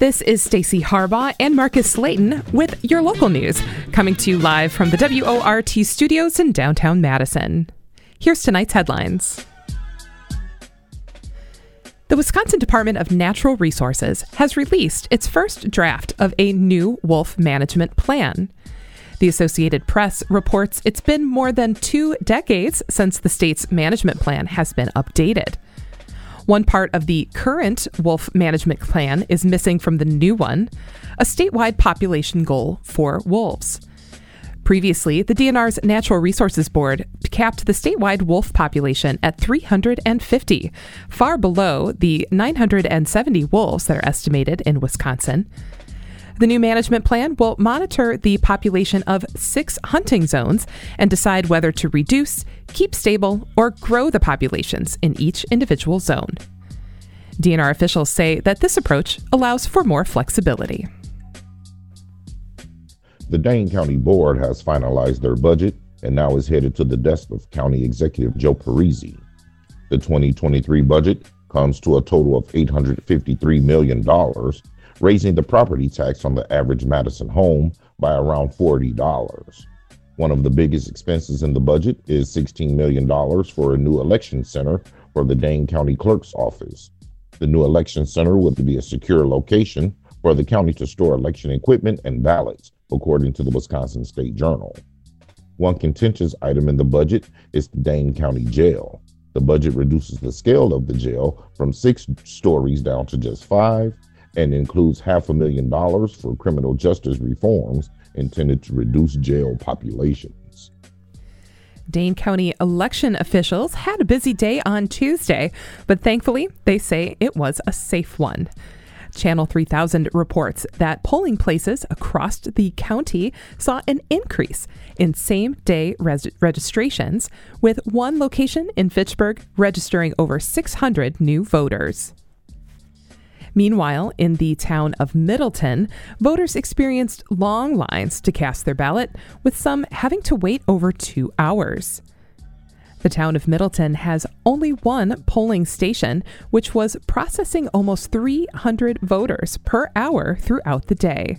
This is Stacey Harbaugh and Marcus Slayton with your local news, coming to you live from the WORT studios in downtown Madison. Here's tonight's headlines. The Wisconsin Department of Natural Resources has released its first draft of a new wolf management plan. The Associated Press reports it's been more than 2 decades since the state's management plan has been updated. One part of the current wolf management plan is missing from the new one, a statewide population goal for wolves. Previously, the DNR's Natural Resources Board capped the statewide wolf population at 350, far below the 970 wolves that are estimated in Wisconsin. The new management plan will monitor the population of 6 hunting zones and decide whether to reduce, keep stable, or grow the populations in each individual zone. DNR officials say that this approach allows for more flexibility. The Dane County Board has finalized their budget and now is headed to the desk of County Executive Joe Parisi. The 2023 budget comes to a total of $853 million, raising the property tax on the average Madison home by around $40. One of the biggest expenses in the budget is $16 million for a new election center for the Dane County Clerk's Office. The new election center would be a secure location for the county to store election equipment and ballots, according to the Wisconsin State Journal. One contentious item in the budget is the Dane County Jail. The budget reduces the scale of the jail from 6 stories down to just 5, and includes $500,000 for criminal justice reforms intended to reduce jail populations. Dane County election officials had a busy day on Tuesday, but thankfully, they say it was a safe one. Channel 3000 reports that polling places across the county saw an increase in same-day registrations, with one location in Fitchburg registering over 600 new voters. Meanwhile, in the town of Middleton, voters experienced long lines to cast their ballot, with some having to wait over 2 hours. The town of Middleton has only one polling station, which was processing almost 300 voters per hour throughout the day.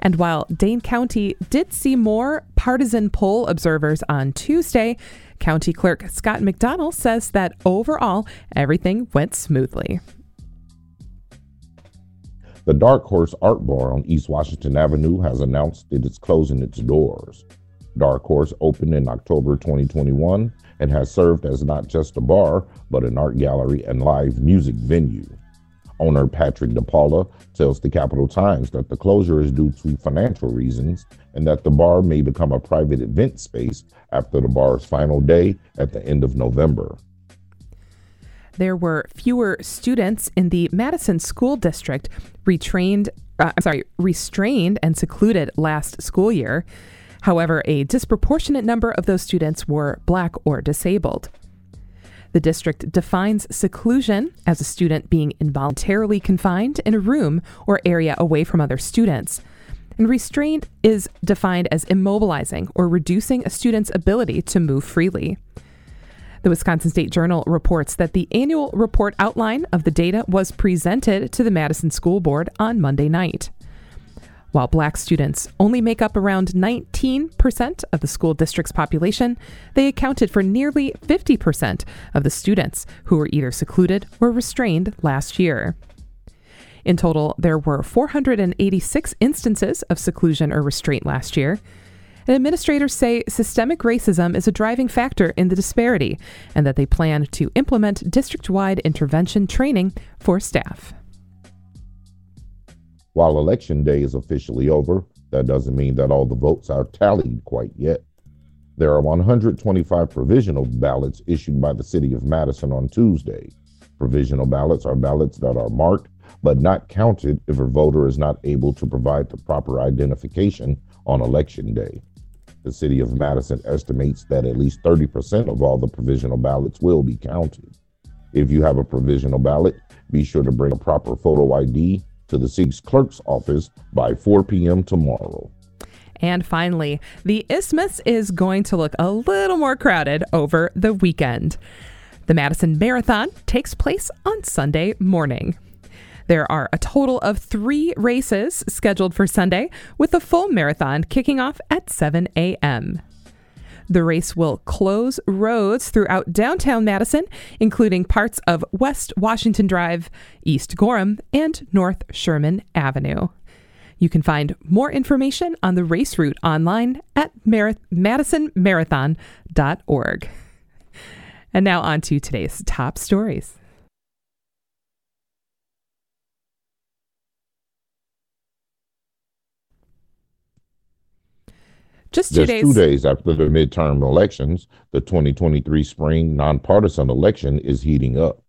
And while Dane County did see more partisan poll observers on Tuesday, County Clerk Scott McDonnell says that overall, everything went smoothly. The Dark Horse Art Bar on East Washington Avenue has announced it is closing its doors. Dark Horse opened in October 2021 and has served as not just a bar, but an art gallery and live music venue. Owner Patrick DePaula tells the Capital Times that the closure is due to financial reasons and that the bar may become a private event space after the bar's final day at the end of November. There were fewer students in the Madison School District restrained and secluded last school year. However, a disproportionate number of those students were Black or disabled. The district defines seclusion as a student being involuntarily confined in a room or area away from other students. And restraint is defined as immobilizing or reducing a student's ability to move freely. The Wisconsin State Journal reports that the annual report outline of the data was presented to the Madison School Board on Monday night. While Black students only make up around 19% of the school district's population, they accounted for nearly 50% of the students who were either secluded or restrained last year. In total, there were 486 instances of seclusion or restraint last year. And administrators say systemic racism is a driving factor in the disparity and that they plan to implement district-wide intervention training for staff. While Election Day is officially over, that doesn't mean that all the votes are tallied quite yet. There are 125 provisional ballots issued by the City of Madison on Tuesday. Provisional ballots are ballots that are marked but not counted if a voter is not able to provide the proper identification on Election Day. The City of Madison estimates that at least 30% of all the provisional ballots will be counted. If you have a provisional ballot, be sure to bring a proper photo ID to the city's clerk's office by 4 p.m. tomorrow. And finally, the Isthmus is going to look a little more crowded over the weekend. The Madison Marathon takes place on Sunday morning. There are a total of 3 races scheduled for Sunday, with the full marathon kicking off at 7 a.m. The race will close roads throughout downtown Madison, including parts of West Washington Drive, East Gorham, and North Sherman Avenue. You can find more information on the race route online at madisonmarathon.org. And now on to today's top stories. Just two days after the midterm elections, the 2023 spring nonpartisan election is heating up.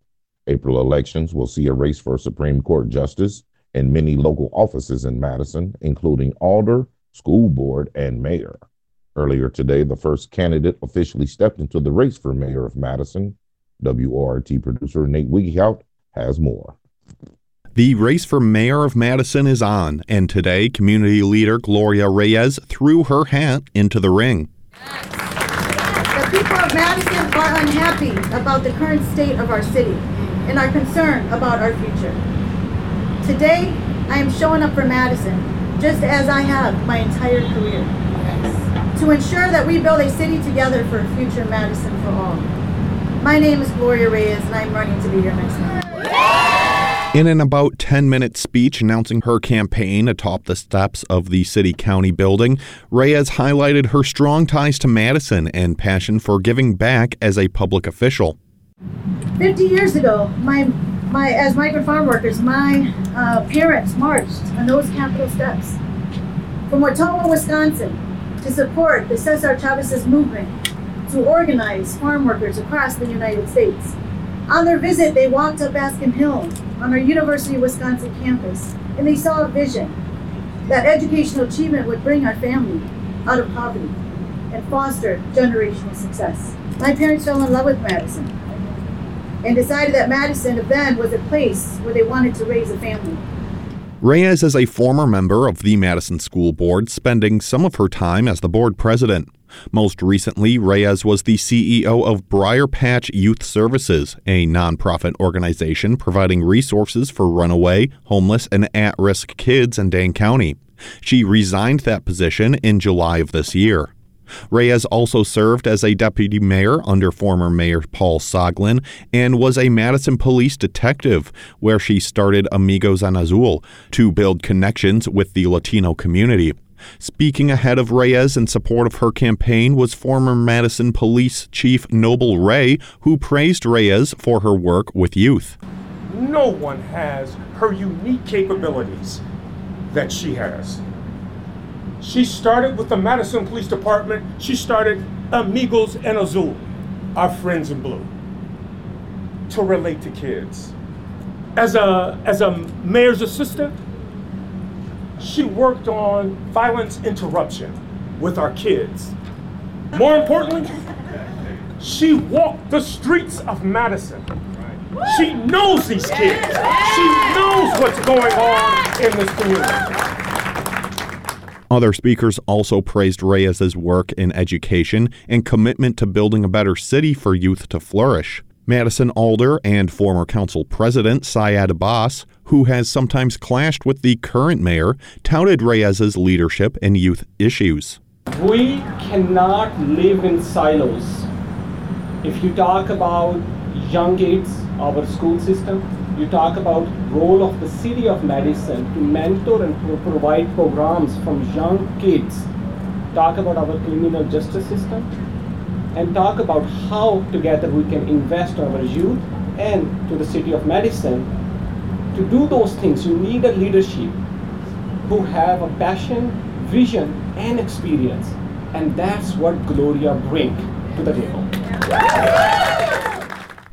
April elections will see a race for Supreme Court justice in many local offices in Madison, including alder, school board, and mayor. Earlier today, the first candidate officially stepped into the race for mayor of Madison. WORT producer Nate Wegehaupt has more. The race for mayor of Madison is on, and today, community leader Gloria Reyes threw her hat into the ring. The people of Madison are unhappy about the current state of our city and are concerned about our future. Today, I am showing up for Madison, just as I have my entire career, to ensure that we build a city together for a future Madison for all. My name is Gloria Reyes, and I'm running to be your next mayor. In an about 10-minute speech announcing her campaign atop the steps of the city-county building, Reyes highlighted her strong ties to Madison and passion for giving back as a public official. 50 years ago, as migrant farm workers, my parents marched on those Capitol steps from Watoma, Wisconsin, to support the Cesar Chavez's movement to organize farm workers across the United States. On their visit, they walked up Bascom Hill on our University of Wisconsin campus, and they saw a vision that educational achievement would bring our family out of poverty and foster generational success. My parents fell in love with Madison and decided that Madison then was a place where they wanted to raise a family. Reyes is a former member of the Madison School Board, spending some of her time as the board president. Most recently, Reyes was the CEO of Briar Patch Youth Services, a nonprofit organization providing resources for runaway, homeless, and at-risk kids in Dane County. She resigned that position in July of this year. Reyes also served as a deputy mayor under former Mayor Paul Soglin and was a Madison police detective, where she started Amigos en Azul to build connections with the Latino community. Speaking ahead of Reyes in support of her campaign was former Madison Police Chief Noble Ray, who praised Reyes for her work with youth. No one has her unique capabilities that she has. She started with the Madison Police Department. She started Amigos en Azul, our friends in blue, to relate to kids. As a mayor's assistant, she worked on violence interruption with our kids. More importantly, she walked the streets of Madison. She knows these kids. She knows what's going on in this community. Other speakers also praised Reyes' work in education and commitment to building a better city for youth to flourish. Madison alder and former council president Syed Abbas, who has sometimes clashed with the current mayor, touted Reyes' leadership in youth issues. We cannot live in silos. If you talk about young kids, our school system, you talk about role of the city of Madison to mentor and provide programs from young kids, talk about our criminal justice system, and talk about how together we can invest our youth and to the city of Madison. To do those things, you need a leadership who have a passion, vision, and experience. And that's what Gloria brings to the table.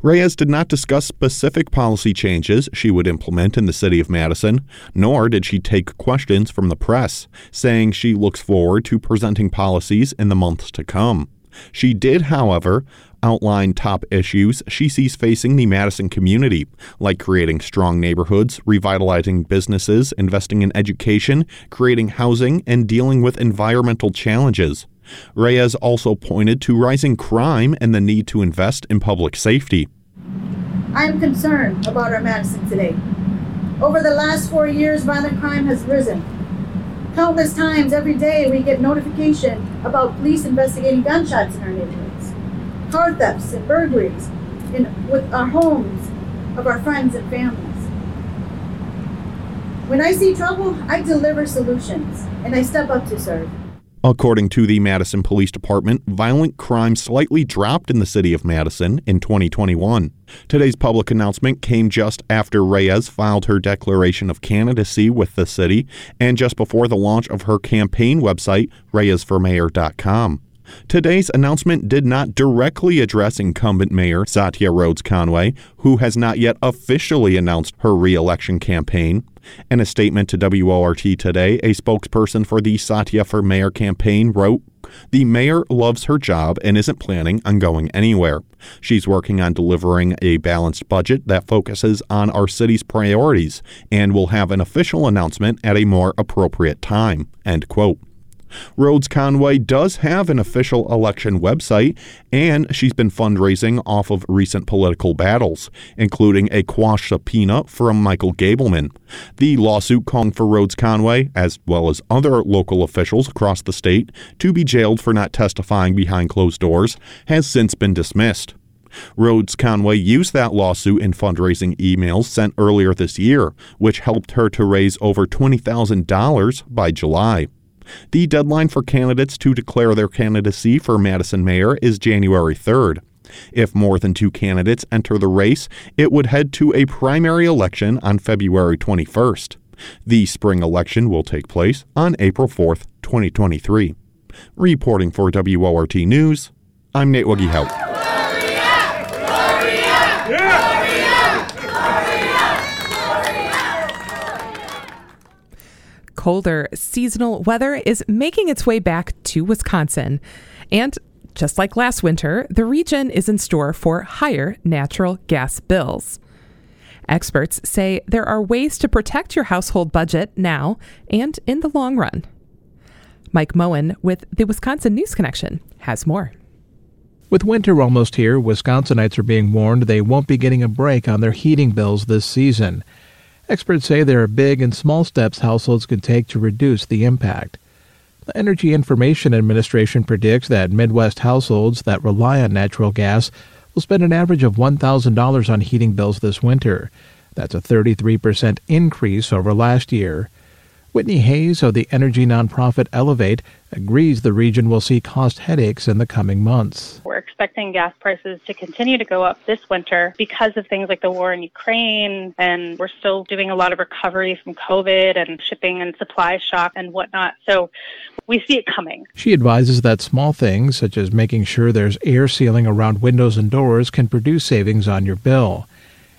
Reyes did not discuss specific policy changes she would implement in the city of Madison, nor did she take questions from the press, saying she looks forward to presenting policies in the months to come. She did, however, outline top issues she sees facing the Madison community, like creating strong neighborhoods, revitalizing businesses, investing in education, creating housing, and dealing with environmental challenges. Reyes also pointed to rising crime and the need to invest in public safety. I am concerned about our Madison today. Over the last 4 years, violent crime has risen. Countless times every day we get notification about police investigating gunshots in our neighborhoods, car thefts and burglaries with our homes of our friends and families. When I see trouble, I deliver solutions and I step up to serve. According to the Madison Police Department, violent crime slightly dropped in the city of Madison in 2021. Today's public announcement came just after Reyes filed her declaration of candidacy with the city and just before the launch of her campaign website, reyesformayor.com. Today's announcement did not directly address incumbent mayor Satya Rhodes-Conway, who has not yet officially announced her re-election campaign. In a statement to WORT today, a spokesperson for the Satya for Mayor campaign wrote, "The mayor loves her job and isn't planning on going anywhere. She's working on delivering a balanced budget that focuses on our city's priorities and will have an official announcement at a more appropriate time." End quote. Rhodes-Conway does have an official election website, and she's been fundraising off of recent political battles, including a quash subpoena from Michael Gableman. The lawsuit calling for Rhodes-Conway, as well as other local officials across the state, to be jailed for not testifying behind closed doors, has since been dismissed. Rhodes-Conway used that lawsuit in fundraising emails sent earlier this year, which helped her to raise over $20,000 by July. The deadline for candidates to declare their candidacy for Madison mayor is January 3rd. If more than two candidates enter the race, it would head to a primary election on February 21st. The spring election will take place on April 4th, 2023. Reporting for WORT News, I'm Nate Wegehaupt. Colder seasonal weather is making its way back to Wisconsin. And just like last winter, the region is in store for higher natural gas bills. Experts say there are ways to protect your household budget now and in the long run. Mike Moen with the Wisconsin News Connection has more. With winter almost here, Wisconsinites are being warned they won't be getting a break on their heating bills this season. Experts say there are big and small steps households can take to reduce the impact. The Energy Information Administration predicts that Midwest households that rely on natural gas will spend an average of $1,000 on heating bills this winter. That's a 33% increase over last year. Whitney Hayes of the energy nonprofit Elevate agrees the region will see cost headaches in the coming months. We're expecting gas prices to continue to go up this winter because of things like the war in Ukraine, and we're still doing a lot of recovery from COVID and shipping and supply shock and whatnot, so we see it coming. She advises that small things, such as making sure there's air sealing around windows and doors, can produce savings on your bill.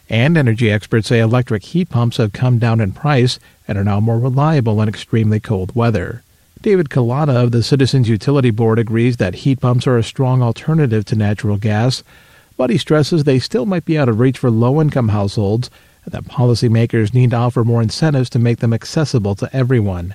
And energy experts say electric heat pumps have come down in price and are now more reliable in extremely cold weather. David Kalana of the Citizens Utility Board agrees that heat pumps are a strong alternative to natural gas, but he stresses they still might be out of reach for low-income households and that policymakers need to offer more incentives to make them accessible to everyone.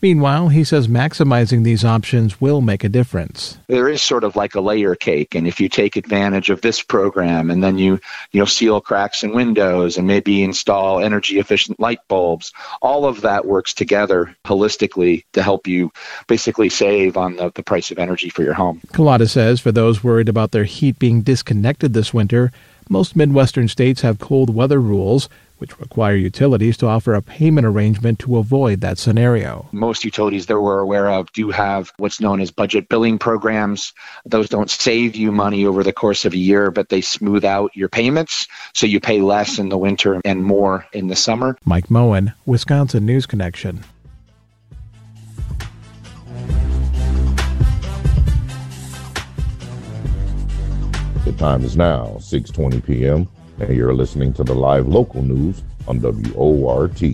Meanwhile, he says maximizing these options will make a difference. There is sort of like a layer cake, and if you take advantage of this program and then you seal cracks in windows and maybe install energy-efficient light bulbs, all of that works together holistically to help you basically save on the price of energy for your home. Kalata says for those worried about their heat being disconnected this winter, most Midwestern states have cold weather rules, which require utilities to offer a payment arrangement to avoid that scenario. Most utilities that we're aware of do have what's known as budget billing programs. Those don't save you money over the course of a year, but they smooth out your payments, so you pay less in the winter and more in the summer. Mike Moen, Wisconsin News Connection. The time is now 6:20 p.m. and you're listening to the live local news on WORT.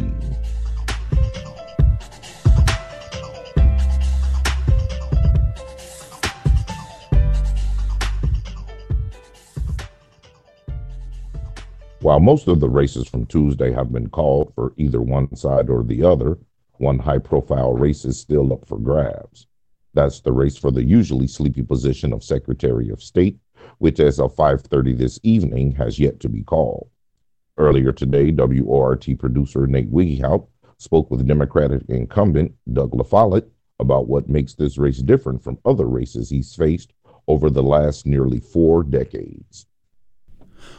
While most of the races from Tuesday have been called for either one side or the other, one high-profile race is still up for grabs. That's the race for the usually sleepy position of Secretary of State, which as of 5:30 this evening has yet to be called. Earlier today, WORT producer Nate Wegehaupt spoke with Democratic incumbent Doug LaFollette about what makes this race different from other races he's faced over the last nearly 4 decades.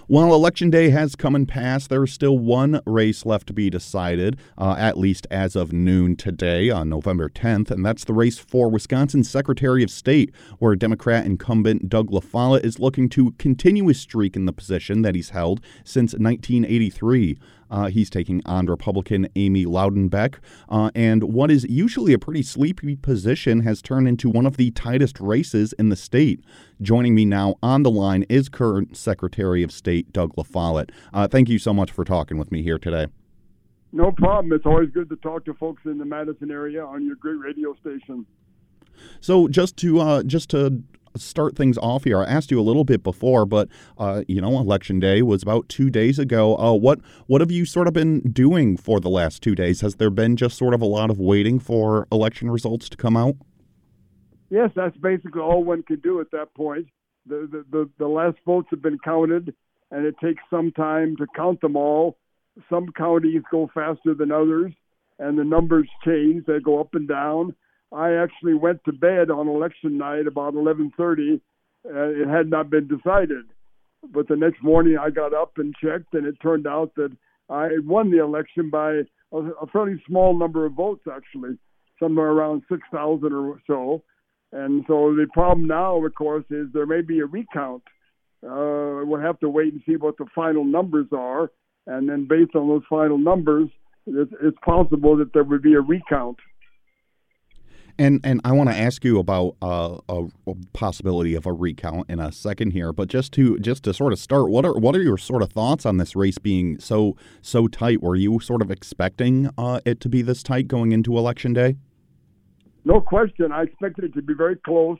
While Election Day has come and passed, there is still one race left to be decided, at least as of noon today on November 10th, and that's the race for Wisconsin's Secretary of State, where Democrat incumbent Doug LaFollette is looking to continue his streak in the position that he's held since 1983. He's taking on Republican Amy Loudenbeck, and what is usually a pretty sleepy position has turned into one of the tightest races in the state. Joining me now on the line is current Secretary of State Doug LaFollette. Thank you so much for talking with me here today. No problem. It's always good to talk to folks in the Madison area on your great radio station. So just to start things off here, I asked you a little bit before, but Election Day was about 2 days ago. What have you sort of been doing for the last 2 days? Has there been just sort of a lot of waiting for election results to come out? Yes, that's basically all one can do at that point. The last votes have been counted, and it takes some time to count them all. Some counties go faster than others, and the numbers change. They go up and down. I actually went to bed on election night about 11:30. It had not been decided. But the next morning I got up and checked, and it turned out that I won the election by a fairly small number of votes, actually, somewhere around 6,000 or so. And so the problem now, of course, is there may be a recount. We'll have to wait and see what the final numbers are. And then based on those final numbers, it's possible that there would be a recount. And I want to ask you about a possibility of a recount in a second here, but just to sort of start, what are your sort of thoughts on this race being so tight? Were you sort of expecting it to be this tight going into Election Day? No question. I expected it to be very close.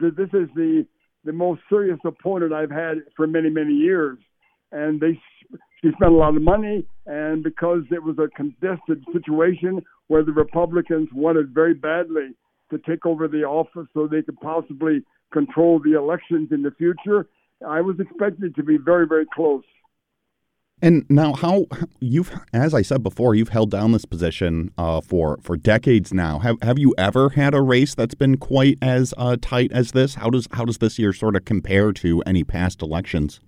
This is the most serious opponent I've had for many, many years, and she spent a lot of money, and because it was a contested situation where the Republicans wanted very badly to take over the office so they could possibly control the elections in the future, I was expected to be very, very close. And now, as I said before, you've held down this position for decades now. Have you ever had a race that's been quite as tight as this? How does this year sort of compare to any past elections?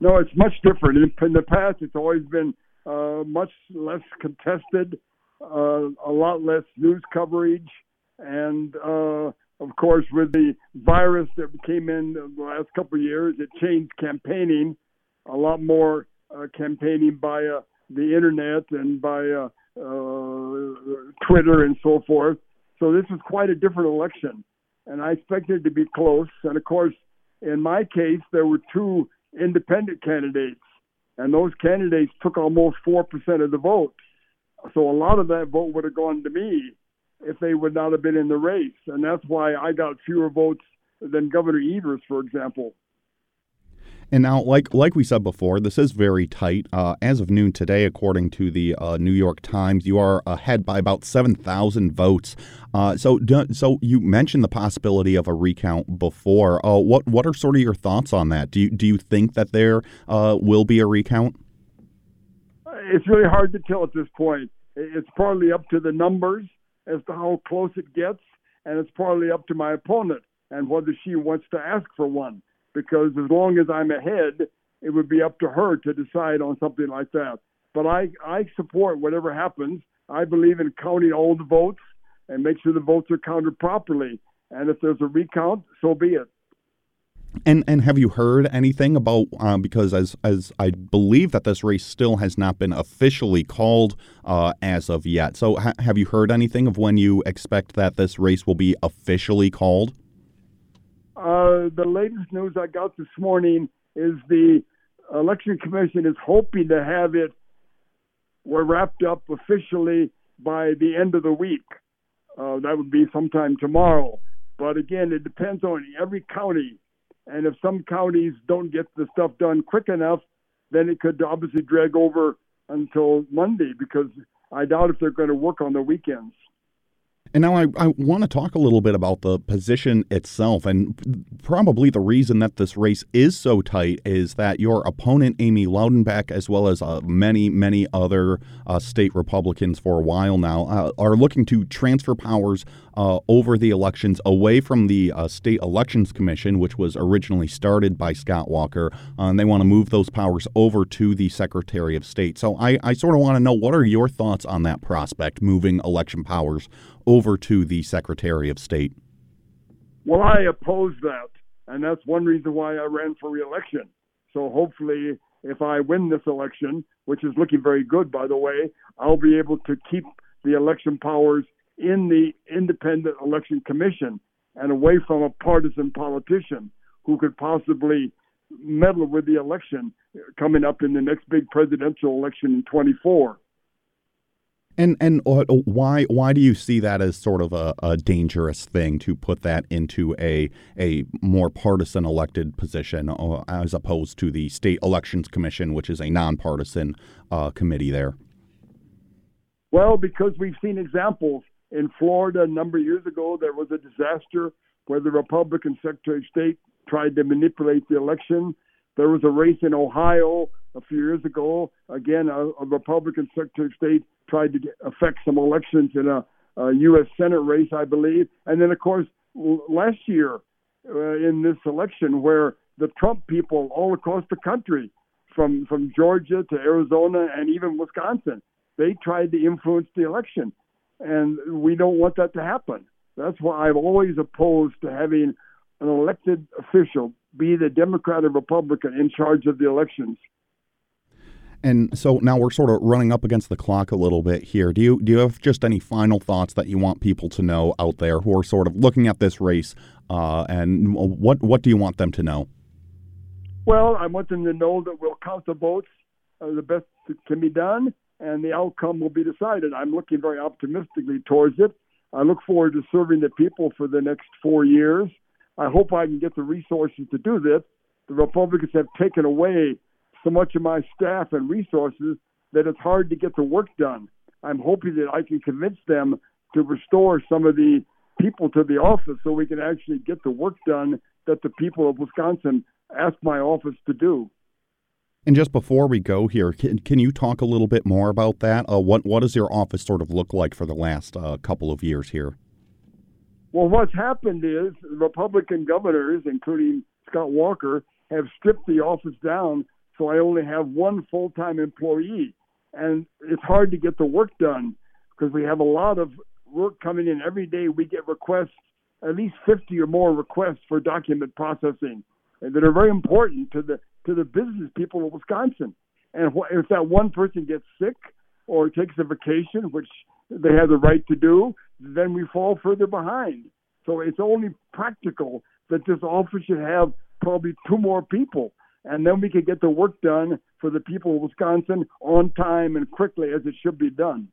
No, it's much different. In the past, it's always been much less contested, a lot less news coverage, and of course, with the virus that came in the last couple of years, it changed campaigning. A lot more campaigning by the internet and by Twitter and so forth. So this is quite a different election, and I expected it to be close. And of course, in my case, there were two independent candidates, and those candidates took almost 4% of the vote. So a lot of that vote would have gone to me if they would not have been in the race, and that's why I got fewer votes than Governor Evers, for example. And now, like we said before, this is very tight. As of noon today, according to the New York Times, you are ahead by about 7,000 votes. So you mentioned the possibility of a recount before. What are sort of your thoughts on that? Do you think that there will be a recount? It's really hard to tell at this point. It's partly up to the numbers as to how close it gets, and it's partly up to my opponent and whether she wants to ask for one. Because as long as I'm ahead, it would be up to her to decide on something like that. But I support whatever happens. I believe in counting all the votes and make sure the votes are counted properly. And if there's a recount, so be it. And have you heard anything about, because as I believe that this race still has not been officially called as of yet. So have you heard anything of when you expect that this race will be officially called? The latest news I got this morning is the Election Commission is hoping to have it wrapped up officially by the end of the week. That would be sometime tomorrow. But again, it depends on every county. And if some counties don't get the stuff done quick enough, then it could obviously drag over until Monday because I doubt if they're going to work on the weekends. And now I want to talk a little bit about the position itself, and probably the reason that this race is so tight is that your opponent, Amy Loudenbeck, as well as many other state Republicans for a while now, are looking to transfer powers over the elections away from the State Elections Commission, which was originally started by Scott Walker, and they want to move those powers over to the Secretary of State. So I sort of want to know, what are your thoughts on that prospect, moving election powers over to the Secretary of State? Well, I oppose that, and that's one reason why I ran for re-election. So hopefully, if I win this election, which is looking very good, by the way, I'll be able to keep the election powers in the Independent Election Commission and away from a partisan politician who could possibly meddle with the election coming up in the next big presidential election in 24. And why do you see that as sort of a dangerous thing, to put that into a more partisan elected position as opposed to the State Elections Commission, which is a nonpartisan committee there? Well, because we've seen examples. In Florida, a number of years ago, there was a disaster where the Republican Secretary of State tried to manipulate the election. There was a race in Ohio a few years ago. Again, a Republican Secretary of State tried to affect some elections in a U.S. Senate race, I believe. And then, of course, last year in this election, where the Trump people all across the country, from Georgia to Arizona and even Wisconsin, they tried to influence the election. And we don't want that to happen. That's why I've always opposed to having an elected official, be the Democrat or Republican, in charge of the elections. And so now we're sort of running up against the clock a little bit here. Do you have just any final thoughts that you want people to know out there who are sort of looking at this race, and what do you want them to know? Well, I want them to know that we'll count the votes the best that can be done, and the outcome will be decided. I'm looking very optimistically towards it. I look forward to serving the people for the next 4 years. I hope I can get the resources to do this. The Republicans have taken away so much of my staff and resources that it's hard to get the work done. I'm hoping that I can convince them to restore some of the people to the office so we can actually get the work done that the people of Wisconsin asked my office to do. And just before we go here, can you talk a little bit more about that? What does your office sort of look like for the last couple of years here? Well, what's happened is Republican governors, including Scott Walker, have stripped the office down, so I only have one full-time employee. And it's hard to get the work done because we have a lot of work coming in every day. We get requests, at least 50 or more requests for document processing that are very important to the business people of Wisconsin. And if that one person gets sick or takes a vacation, which they have the right to do, then we fall further behind. So it's only practical that this office should have probably two more people, and then we can get the work done for the people of Wisconsin on time and quickly as it should be done.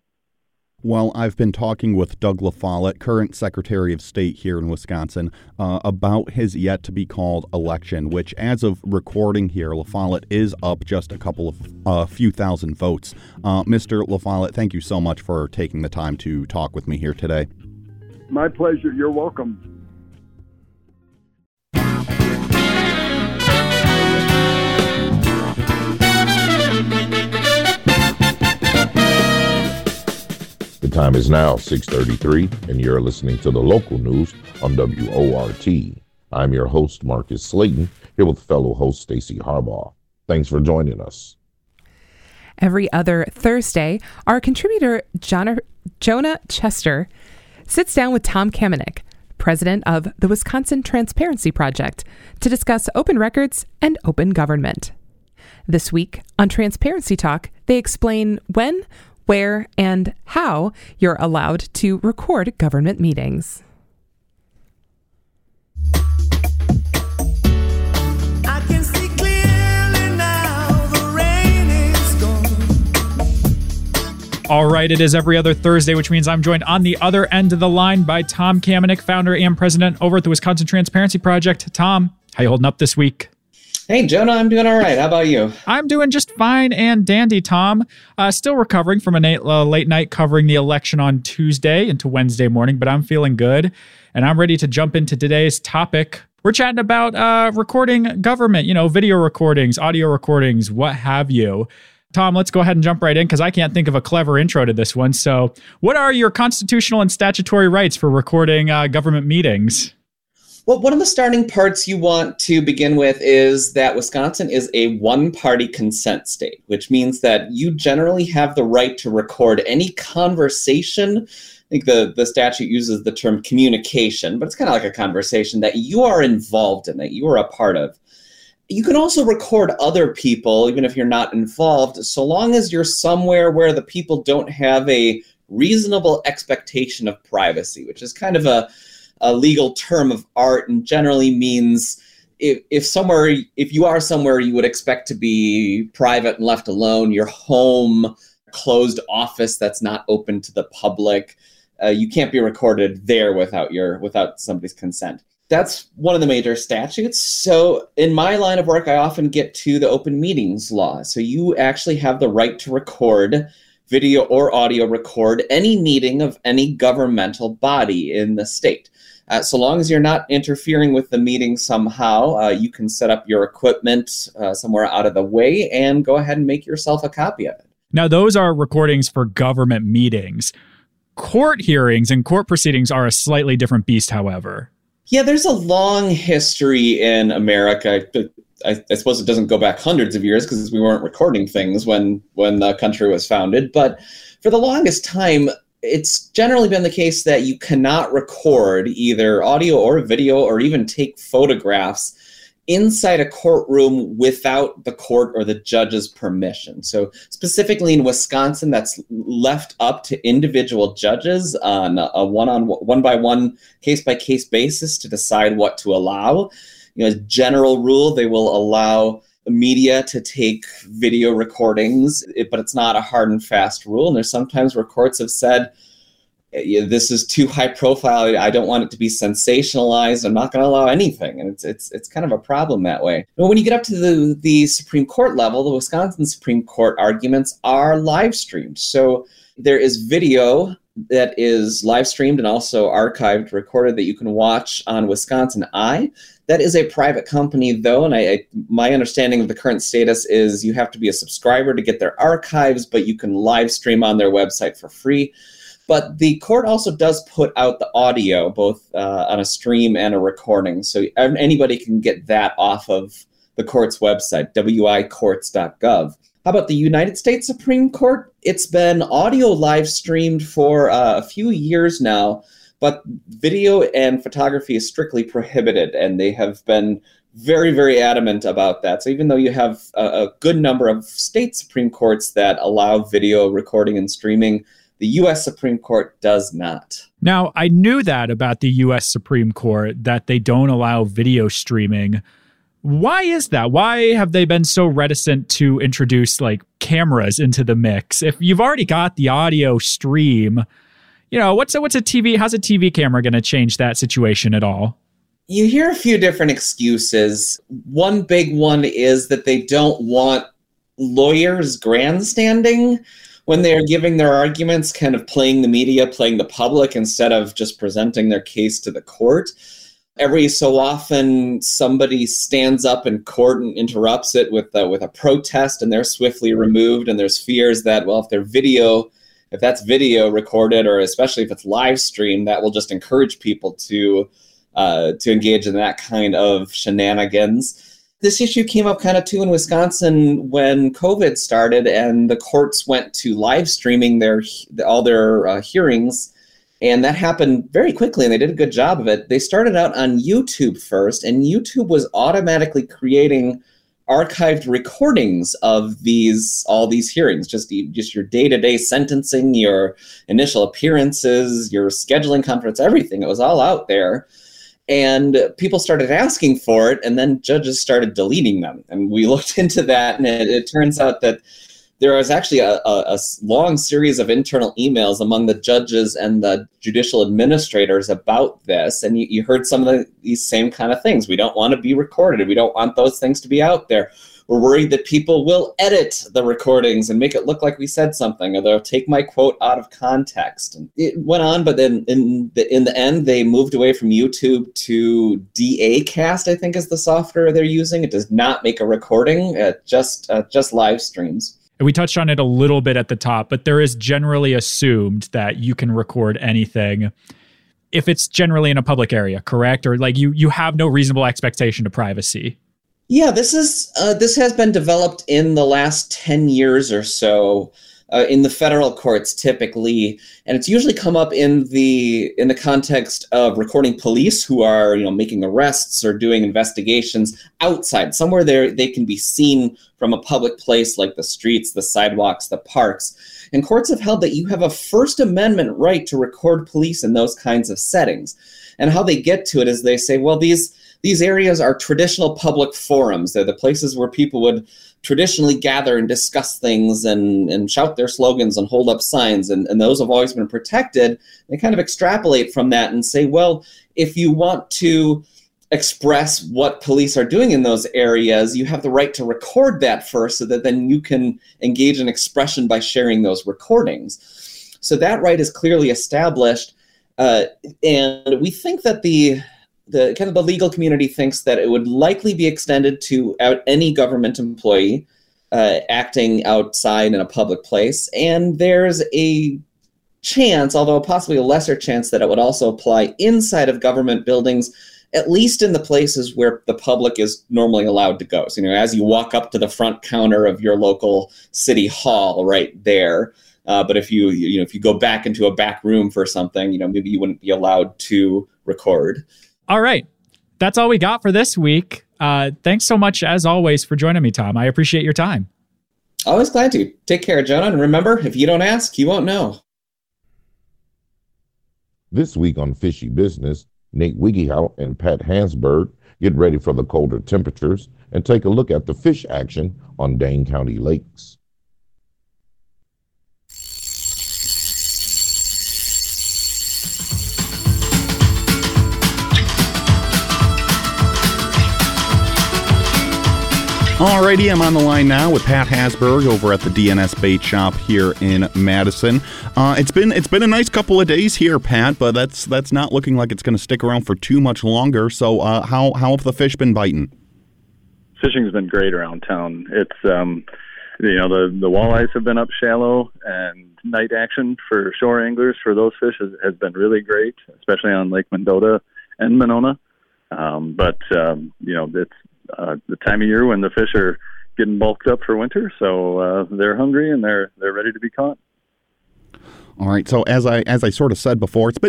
Well, I've been talking with Doug LaFollette, current Secretary of State here in Wisconsin, about his yet-to-be-called election, which, as of recording here, LaFollette is up just a couple of few thousand votes. Mr. LaFollette, thank you so much for taking the time to talk with me here today. My pleasure. You're welcome. The time is now 6:33, and you're listening to the local news on WORT. I'm your host, Marcus Slayton, here with fellow host Stacey Harbaugh. Thanks for joining us. Every other Thursday, our contributor, Jonah Chester, sits down with Tom Kamenick, president of the Wisconsin Transparency Project, to discuss open records and open government. This week on Transparency Talk, they explain when, where, and how you're allowed to record government meetings. I can see clearly now, the rain is gone. All right, it is every other Thursday, which means I'm joined on the other end of the line by Tom Kamenick, founder and president over at the Wisconsin Transparency Project. Tom, how you holding up this week? Hey, Jonah, I'm doing all right. How about you? I'm doing just fine and dandy, Tom. Still recovering from a late night covering the election on Tuesday into Wednesday morning, but I'm feeling good, and I'm ready to jump into today's topic. We're chatting about recording government, video recordings, audio recordings, what have you. Tom, let's go ahead and jump right in because I can't think of a clever intro to this one. So what are your constitutional and statutory rights for recording government meetings? Well, one of the starting parts you want to begin with is that Wisconsin is a one-party consent state, which means that you generally have the right to record any conversation. I think the statute uses the term communication, but it's kind of like a conversation that you are involved in, that you are a part of. You can also record other people, even if you're not involved, so long as you're somewhere where the people don't have a reasonable expectation of privacy, which is kind of a legal term of art and generally means if you are somewhere you would expect to be private and left alone, your home, closed office that's not open to the public, you can't be recorded there without somebody's consent. That's one of the major statutes. So in my line of work, I often get to the open meetings law. So you actually have the right to record, video or audio record, any meeting of any governmental body in the state. So long as you're not interfering with the meeting somehow, you can set up your equipment somewhere out of the way and go ahead and make yourself a copy of it. Now, those are recordings for government meetings. Court hearings and court proceedings are a slightly different beast, however. Yeah, there's a long history in America. I suppose it doesn't go back hundreds of years because we weren't recording things when the country was founded. But for the longest time, it's generally been the case that you cannot record either audio or video or even take photographs inside a courtroom without the court or the judge's permission. So specifically in Wisconsin, that's left up to individual judges on a one-by-one, case-by-case basis to decide what to allow. As a general rule, they will allow media to take video recordings, but it's not a hard and fast rule. And there's sometimes where courts have said, this is too high profile. I don't want it to be sensationalized. I'm not going to allow anything. And it's kind of a problem that way. But when you get up to the Supreme Court level, the Wisconsin Supreme Court arguments are live streamed. So there is video that is live streamed and also archived, recorded that you can watch on Wisconsin Eye. That is a private company, though, and my understanding of the current status is you have to be a subscriber to get their archives, but you can live stream on their website for free. But the court also does put out the audio, both on a stream and a recording. So anybody can get that off of the court's website, wicourts.gov. How about the United States Supreme Court? It's been audio live streamed for a few years now, but video and photography is strictly prohibited, and they have been very, very adamant about that. So even though you have a good number of state Supreme Courts that allow video recording and streaming, the U.S. Supreme Court does not. Now, I knew that about the U.S. Supreme Court, that they don't allow video streaming. Why is that? Why have they been so reticent to introduce cameras into the mix? If you've already got the audio stream, what's a TV? How's a TV camera going to change that situation at all? You hear a few different excuses. One big one is that they don't want lawyers grandstanding when they are giving their arguments, kind of playing the media, playing the public, instead of just presenting their case to the court. Every so often, somebody stands up in court and interrupts it with a protest, and they're swiftly removed, and there's fears that, well, if that's video recorded, or especially if it's live streamed, that will just encourage people to engage in that kind of shenanigans. This issue came up kind of too in Wisconsin when COVID started and the courts went to live streaming all their hearings, and that happened very quickly and they did a good job of it. They started out on YouTube first, and YouTube was automatically creating archived recordings of all these hearings, just your day-to-day sentencing, your initial appearances, your scheduling conference, everything. It was all out there. And people started asking for it, and then judges started deleting them. And we looked into that, and it turns out that there was actually a long series of internal emails among the judges and the judicial administrators about this. And you heard some of these same kind of things. We don't want to be recorded. We don't want those things to be out there. We're worried that people will edit the recordings and make it look like we said something, or they'll take my quote out of context. And it went on, but then in the end, they moved away from YouTube to DAcast, I think is the software they're using. It does not make a recording, just live streams. We touched on it a little bit at the top, but there is generally assumed that you can record anything if it's generally in a public area, correct? Or like you have no reasonable expectation to privacy. Yeah, this has been developed in the last 10 years or so in the federal courts typically, and it's usually come up in the context of recording police who are, making arrests or doing investigations outside, somewhere they can be seen from a public place like the streets, the sidewalks, the parks. And courts have held that you have a First Amendment right to record police in those kinds of settings. And how they get to it is they say, well, these areas are traditional public forums. They're the places where people would traditionally gather and discuss things and shout their slogans and hold up signs. And those have always been protected. They kind of extrapolate from that and say, well, if you want to express what police are doing in those areas, you have the right to record that first so that then you can engage in expression by sharing those recordings. So that right is clearly established. And we think that the kind of the legal community thinks that it would likely be extended to any government employee acting outside in a public place. And there's a chance, although possibly a lesser chance, that it would also apply inside of government buildings, at least in the places where the public is normally allowed to go. So, as you walk up to the front counter of your local city hall right there. But if you go back into a back room for something, maybe you wouldn't be allowed to record. All right. That's all we got for this week. Thanks so much, as always, for joining me, Tom. I appreciate your time. Always glad to. Take care, Jonah. And remember, if you don't ask, you won't know. This week on Fishy Business, Nate Wegehaupt and Pat Hasberg get ready for the colder temperatures and take a look at the fish action on Dane County lakes. Alrighty, I'm on the line now with Pat Hasberg over at the DNS Bait Shop here in Madison. It's been a nice couple of days here, Pat, but that's not looking like it's going to stick around for too much longer. So how have the fish been biting? Fishing's been great around town. It's the walleyes have been up shallow, and night action for shore anglers for those fish has been really great, especially on Lake Mendota and Monona. It's the time of year when the fish are getting bulked up for winter, so they're hungry and they're ready to be caught. All right. So as I sort of said before, it's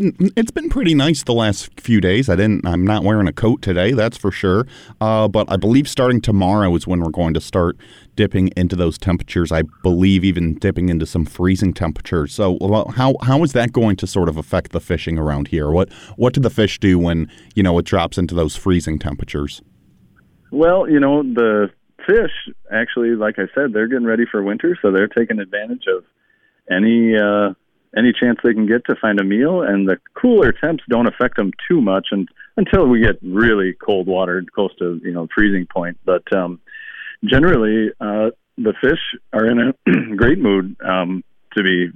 been pretty nice the last few days. I'm not wearing a coat today, that's for sure. But I believe starting tomorrow is when we're going to start dipping into those temperatures. I believe even dipping into some freezing temperatures. So how is that going to sort of affect the fishing around here? What do the fish do when it drops into those freezing temperatures? Well, the fish, actually, like I said, they're getting ready for winter, so they're taking advantage of any chance they can get to find a meal, and the cooler temps don't affect them too much until we get really cold water close to, freezing point. But generally, the fish are in a great mood to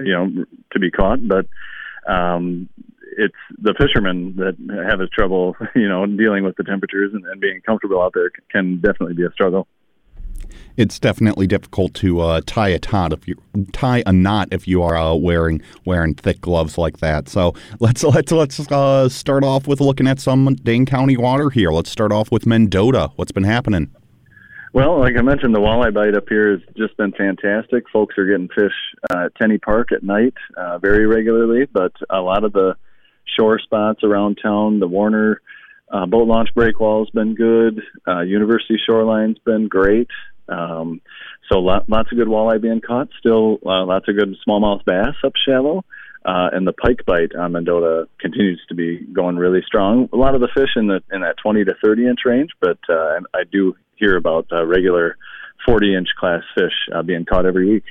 be caught, but it's the fishermen that have trouble, dealing with the temperatures and being comfortable out there can definitely be a struggle. It's definitely difficult to tie a knot if you are wearing thick gloves like that. So let's start off with looking at some Dane County water here. Let's start off with Mendota. What's been happening? Well, like I mentioned, the walleye bite up here has just been fantastic. Folks are getting fish at Tenney Park at night very regularly, but a lot of the shore spots around town, the Warner boat launch breakwall's been good. University shoreline's been great. So lots of good walleye being caught. Still lots of good smallmouth bass up shallow. And the pike bite on Mendota continues to be going really strong. A lot of the fish in that 20 to 30 inch range, but I do hear about regular 40-inch class fish being caught every week.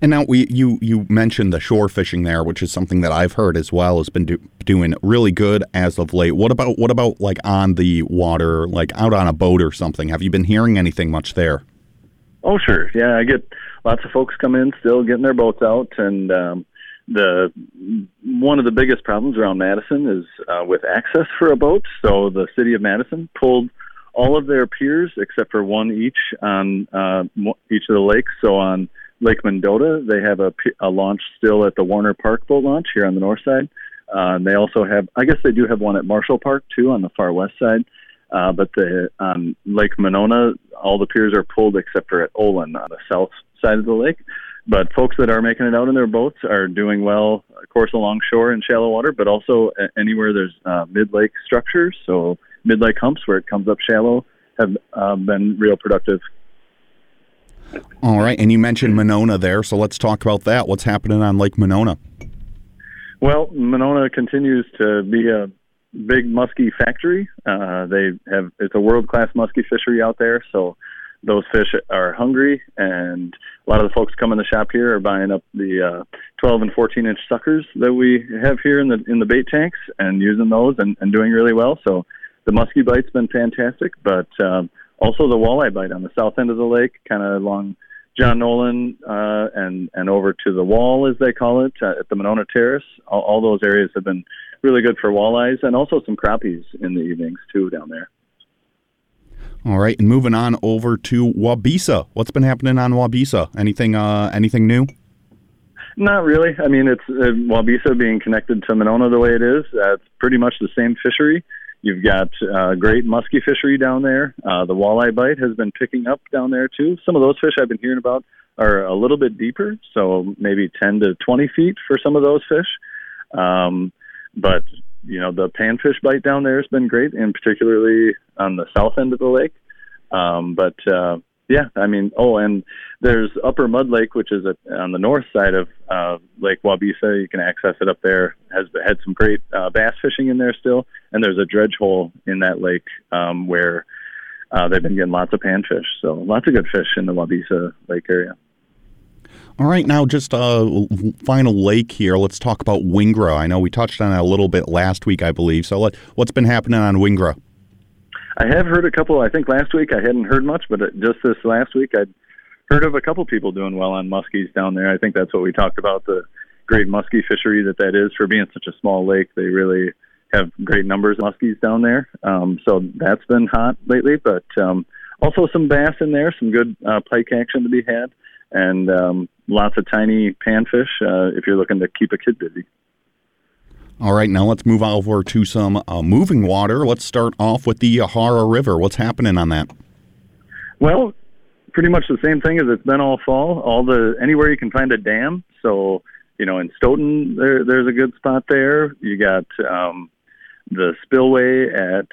And now you mentioned the shore fishing there, which is something that I've heard as well has been doing really good as of late. What about like on the water, like out on a boat or something? Have you been hearing anything much there? Oh, sure. Yeah, I get lots of folks come in still getting their boats out. And one of the biggest problems around Madison is with access for a boat. So the city of Madison pulled all of their piers except for one each on each of the lakes. So on Lake Mendota, they have a launch still at the Warner Park boat launch here on the north side. And they also have, I guess they do have one at Marshall Park too on the far west side. But on Lake Monona, all the piers are pulled except for at Olin on the south side of the lake. But folks that are making it out in their boats are doing well, of course, along shore in shallow water, but also anywhere there's mid-lake structures. So mid-lake humps where it comes up shallow have been real productive. All right, and you mentioned Monona there, so let's talk about that. What's happening on Lake Monona? Well, Monona continues to be a big muskie factory. It's a world-class muskie fishery out there, so those fish are hungry, and a lot of the folks come in the shop here are buying up the 12 and 14-inch suckers that we have here in the bait tanks and using those and doing really well. So the muskie bite's been fantastic, but also the walleye bite on the south end of the lake, kind of along John Nolan and over to the wall, as they call it, at the Monona Terrace. All those areas have been really good for walleyes and also some crappies in the evenings, too, down there. All right, and moving on over to Wabisa. What's been happening on Wabisa? Anything new? Not really. I mean, it's Wabisa being connected to Monona the way it is. It's pretty much the same fishery. You've got great musky fishery down there. The walleye bite has been picking up down there, too. Some of those fish I've been hearing about are a little bit deeper, so maybe 10 to 20 feet for some of those fish. But, you know, the panfish bite down there has been great, and particularly on the south end of the lake. And there's Upper Mud Lake, which is on the north side of Lake Wabisa. You can access it up there. Has had some great bass fishing in there still. And there's a dredge hole in that lake where they've been getting lots of panfish. So lots of good fish in the Wabisa Lake area. All right, now just final lake here. Let's talk about Wingra. I know we touched on it a little bit last week, I believe. So what's been happening on Wingra? I have heard a couple. I think last week I hadn't heard much, but just this last week I'd heard of a couple people doing well on muskies down there. I think that's what we talked about, the great muskie fishery that is. For being such a small lake, they really have great numbers of muskies down there. So that's been hot lately, but also some bass in there, some good pike action to be had, and lots of tiny panfish if you're looking to keep a kid busy. All right, now let's move over to some moving water. Let's start off with the Yahara River. What's happening on that? Well, pretty much the same thing as it's been all fall. Anywhere you can find a dam. So, you know, in Stoughton, there's a good spot there. You got the spillway at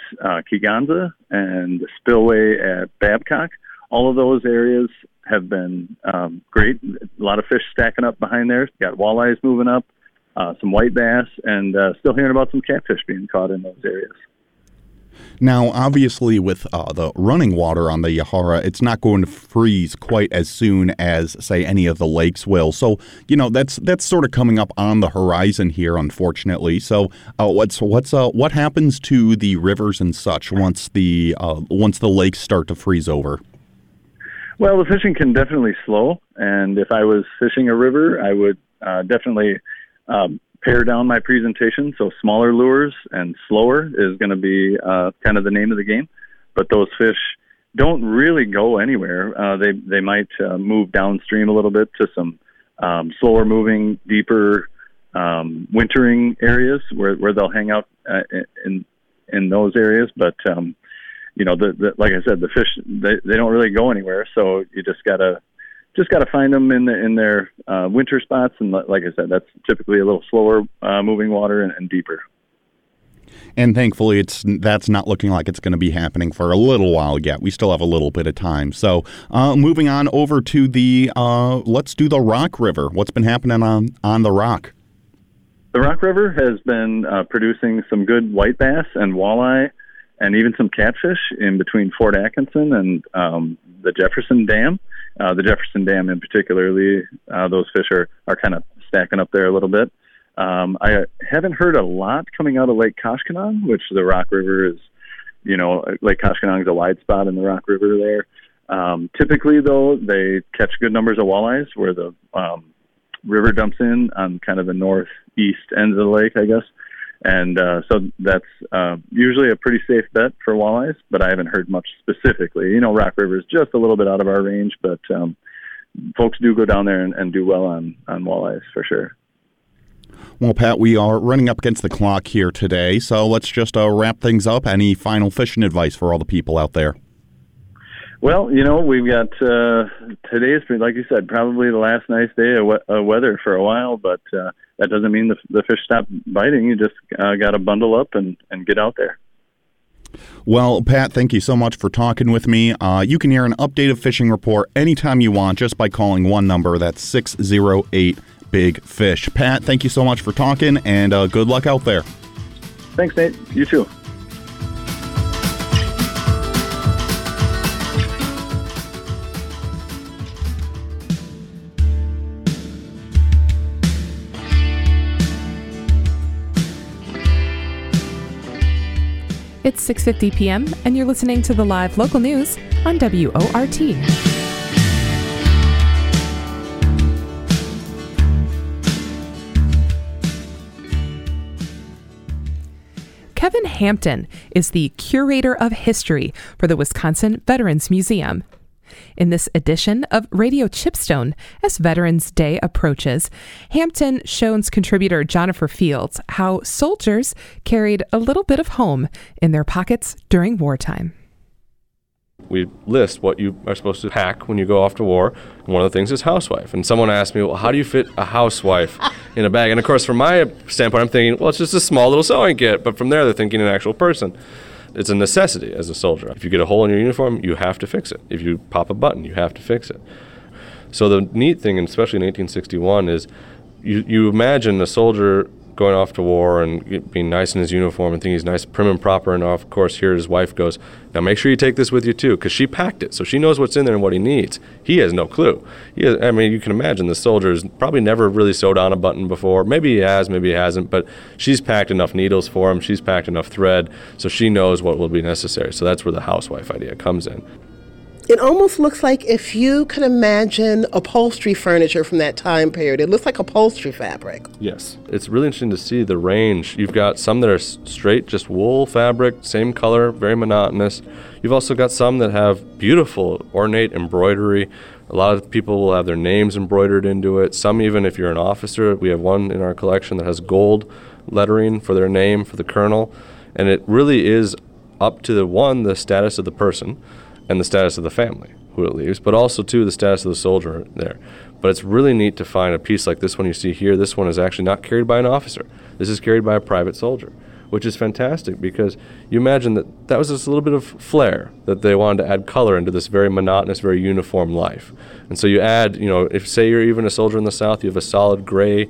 Kiganza and the spillway at Babcock. All of those areas have been great. A lot of fish stacking up behind there. You got walleyes moving up. Some white bass, and still hearing about some catfish being caught in those areas. Now, obviously, with the running water on the Yahara, it's not going to freeze quite as soon as, say, any of the lakes will. So, you know, that's sort of coming up on the horizon here, unfortunately. So, what happens to the rivers and such once the lakes start to freeze over? Well, the fishing can definitely slow, and if I was fishing a river, I would definitely pare down my presentation, so smaller lures and slower is going to be kind of the name of the game. But those fish don't really go anywhere. They might move downstream a little bit to some slower moving, deeper wintering areas where they'll hang out in those areas. But you know, like I said, the fish they don't really go anywhere. So you just got to find them in their winter spots, and like I said, that's typically a little slower moving water and deeper. And thankfully, that's not looking like it's going to be happening for a little while yet. We still have a little bit of time. So moving on over to the let's do the Rock River. What's been happening on the Rock? The Rock River has been producing some good white bass and walleye, and even some catfish in between Fort Atkinson and the Jefferson Dam. The Jefferson Dam in particularly, those fish are kind of stacking up there a little bit. I haven't heard a lot coming out of Lake Koshkonong, which the Rock River is, you know, Lake Koshkonong is a wide spot in the Rock River there. Typically, though, they catch good numbers of walleyes where the river dumps in on kind of the northeast end of the lake, I guess. And so that's usually a pretty safe bet for walleyes, but I haven't heard much specifically. You know, Rock River is just a little bit out of our range, but folks do go down there and do well on walleyes for sure. Well, Pat, we are running up against the clock here today, so let's just wrap things up. Any final fishing advice for all the people out there? Well, you know, we've got today's, like you said, probably the last nice day of weather for a while, but that doesn't mean the fish stop biting. You just got to bundle up and get out there. Well, Pat, thank you so much for talking with me. You can hear an updated fishing report anytime you want just by calling one number. That's 608-BIG-FISH. Pat, thank you so much for talking, and good luck out there. Thanks, Nate. You too. It's 6:50 p.m., and you're listening to the live local news on WORT. Kevin Hampton is the curator of history for the Wisconsin Veterans Museum. In this edition of Radio Chipstone, as Veterans Day approaches, Hampton shows contributor Jennifer Fields how soldiers carried a little bit of home in their pockets during wartime. We list what you are supposed to pack when you go off to war. One of the things is housewife. And someone asked me, well, how do you fit a housewife in a bag? And of course, from my standpoint, I'm thinking, well, it's just a small little sewing kit. But from there, they're thinking an actual person. It's a necessity as a soldier. If you get a hole in your uniform, you have to fix it. If you pop a button, you have to fix it. So the neat thing, and especially in 1861, is you imagine a soldier going off to war and being nice in his uniform and thinking he's nice, prim and proper, and of course here his wife goes, now make sure you take this with you too, because she packed it, so she knows what's in there and what he needs. He has no clue. I mean, you can imagine the soldier's probably never really sewed on a button before. Maybe he has, maybe he hasn't, but she's packed enough needles for him, she's packed enough thread, so she knows what will be necessary. So that's where the housewife idea comes in. It almost looks like if you could imagine upholstery furniture from that time period. It looks like upholstery fabric. Yes. It's really interesting to see the range. You've got some that are straight, just wool fabric, same color, very monotonous. You've also got some that have beautiful, ornate embroidery. A lot of people will have their names embroidered into it. Some, even if you're an officer, we have one in our collection that has gold lettering for their name, for the colonel. And it really is up to the status of the person, and the status of the family who it leaves, but also, too, the status of the soldier there. But it's really neat to find a piece like this one you see here. This one is actually not carried by an officer. This is carried by a private soldier, which is fantastic because you imagine that was just a little bit of flair that they wanted to add color into this very monotonous, very uniform life. And so you add, you know, if, say, you're even a soldier in the South, you have a solid gray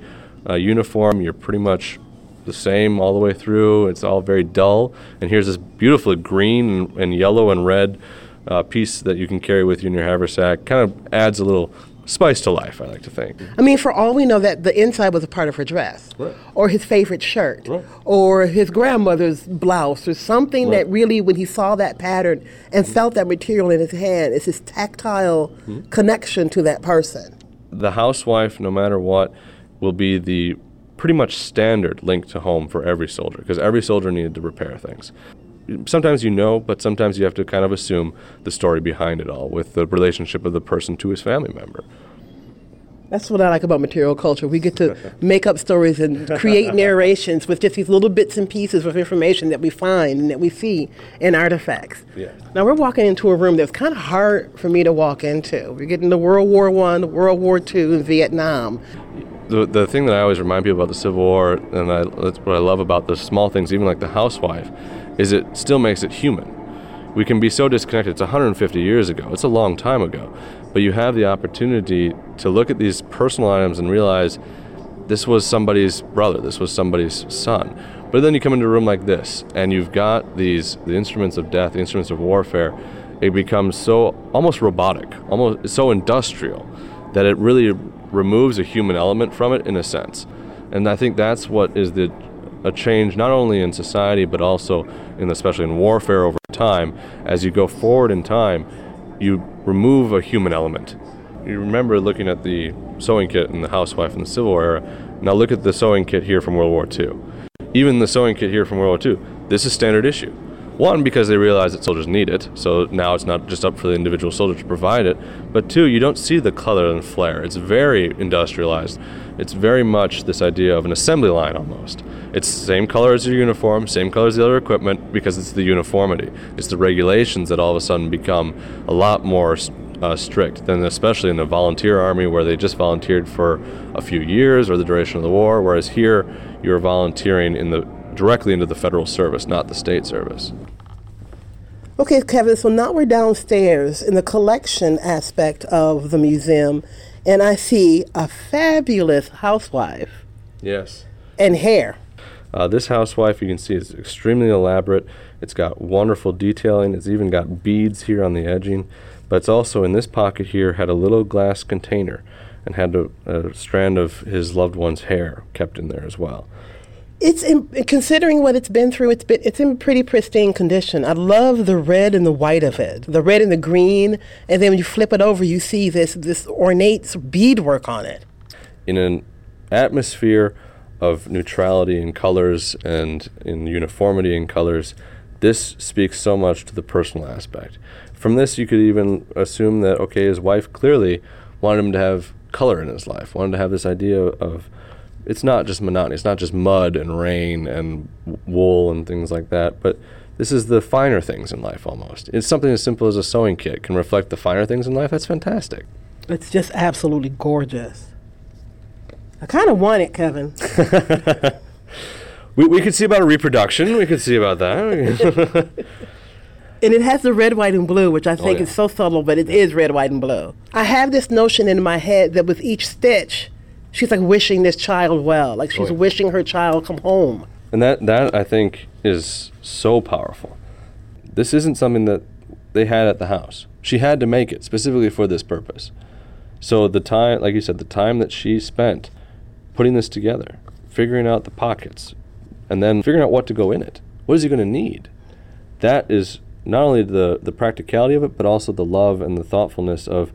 uniform, you're pretty much the same all the way through. It's all very dull. And here's this beautifully green and yellow and red piece that you can carry with you in your haversack. Kind of adds a little spice to life, I like to think. I mean, for all we know, that the inside was a part of her dress, right, or his favorite shirt, right, or his grandmother's blouse, or something, right, that really, when he saw that pattern and felt that material in his hand, it's his tactile connection to that person. The housewife, no matter what, will be the pretty much standard link to home for every soldier, because every soldier needed to repair things. Sometimes you know, but sometimes you have to kind of assume the story behind it all with the relationship of the person to his family member. That's what I like about material culture. We get to make up stories and create narrations with just these little bits and pieces of information that we find and that we see in artifacts. Yeah. Now we're walking into a room that's kind of hard for me to walk into. We're getting to World War I, World War II, and Vietnam. The thing that I always remind people about the Civil War, and that's what I love about the small things, even like the housewife, is it still makes it human. We can be so disconnected. It's 150 years ago. It's a long time ago. But you have the opportunity to look at these personal items and realize this was somebody's brother. This was somebody's son. But then you come into a room like this, and you've got the instruments of death, the instruments of warfare, it becomes so almost robotic, almost so industrial that it really removes a human element from it in a sense. And I think that's what is a change not only in society but also especially in warfare over time. As you go forward in time, you remove a human element. You remember looking at the sewing kit and the housewife in the Civil War era. Now look at the sewing kit here from World War II. Even the sewing kit here from World War II, this is standard issue. One, because they realize that soldiers need it, so now it's not just up for the individual soldier to provide it, but two, you don't see the color and flare. It's very industrialized. It's very much this idea of an assembly line almost. It's the same color as your uniform, same color as the other equipment, because it's the uniformity. It's the regulations that all of a sudden become a lot more strict than especially in the volunteer army, where they just volunteered for a few years or the duration of the war, whereas here you're volunteering in the directly into the federal service, not the state service. Okay, Kevin, so now we're downstairs in the collection aspect of the museum, and I see a fabulous housewife. Yes. And hair. This housewife, you can see, is extremely elaborate. It's got wonderful detailing. It's even got beads here on the edging. But it's also, in this pocket here, had a little glass container and had a strand of his loved one's hair kept in there as well. It's considering what it's been through, it's in pretty pristine condition. I love the red and the white of it, the red and the green, and then when you flip it over, you see this ornate beadwork on it. In an atmosphere of neutrality in colors and in uniformity in colors, this speaks so much to the personal aspect. From this, you could even assume that, okay, his wife clearly wanted him to have color in his life, wanted to have this idea of it's not just monotony, it's not just mud and rain and wool and things like that, but this is the finer things in life almost. It's something as simple as a sewing kit can reflect the finer things in life. That's fantastic. It's just absolutely gorgeous. I kind of want it, Kevin. We could see about a reproduction. We could see about that. And it has the red, white, and blue, which I think is so subtle, but it is red, white, and blue. I have this notion in my head that with each stitch, she's like wishing this child well, like she's wishing her child come home. And that I think is so powerful. This isn't something that they had at the house. She had to make it specifically for this purpose. So the time, like you said, the time that she spent putting this together, figuring out the pockets, and then figuring out what to go in it. What is he going to need? That is not only the practicality of it, but also the love and the thoughtfulness of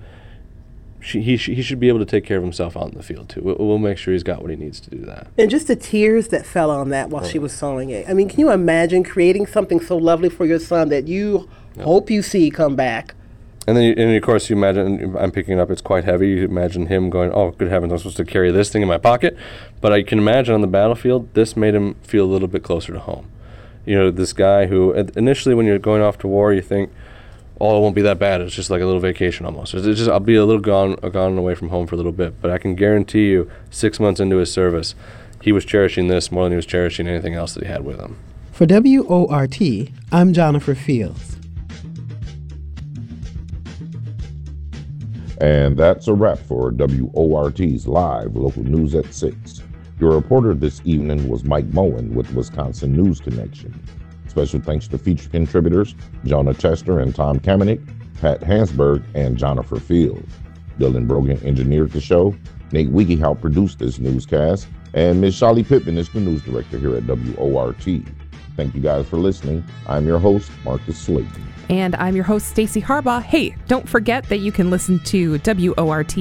he should be able to take care of himself out in the field, too. We'll make sure he's got what he needs to do that. And just the tears that fell on that while she was sewing it. I mean, can you imagine creating something so lovely for your son that you hope you see come back? And then, of course, you imagine, I'm picking it up, it's quite heavy. You imagine him going, oh, good heavens, I'm supposed to carry this thing in my pocket. But I can imagine on the battlefield, this made him feel a little bit closer to home. You know, this guy who, initially when you're going off to war, you think, oh, it won't be that bad. It's just like a little vacation almost. It's just, I'll be a little gone away from home for a little bit. But I can guarantee you, 6 months into his service, he was cherishing this more than he was cherishing anything else that he had with him. For WORT, I'm Jennifer Fields. And that's a wrap for WORT's live local news at 6. Your reporter this evening was Mike Moen with Wisconsin News Connection. Special thanks to featured contributors Jonah Chester and Tom Kamenick, Pat Hasberg, and Jonnifer Fields. Dylan Brogan engineered the show. Nate Wegehaupt produced this newscast. And Ms. Shali Pittman is the news director here at WORT. Thank you guys for listening. I'm your host, Marcus Slayton. And I'm your host, Stacey Harbaugh. Hey, don't forget that you can listen to WORT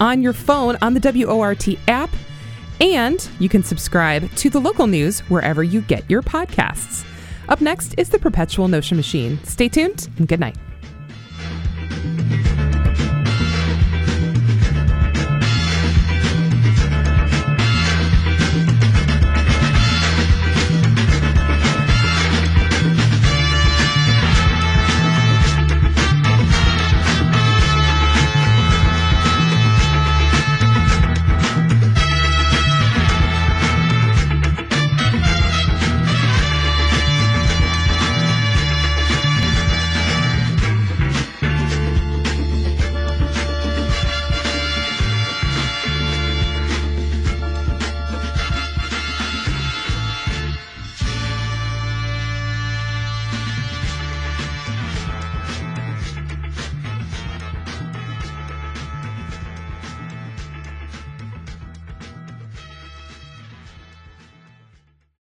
on your phone on the WORT app. And you can subscribe to the local news wherever you get your podcasts. Up next is the Perpetual Notion Machine. Stay tuned and good night.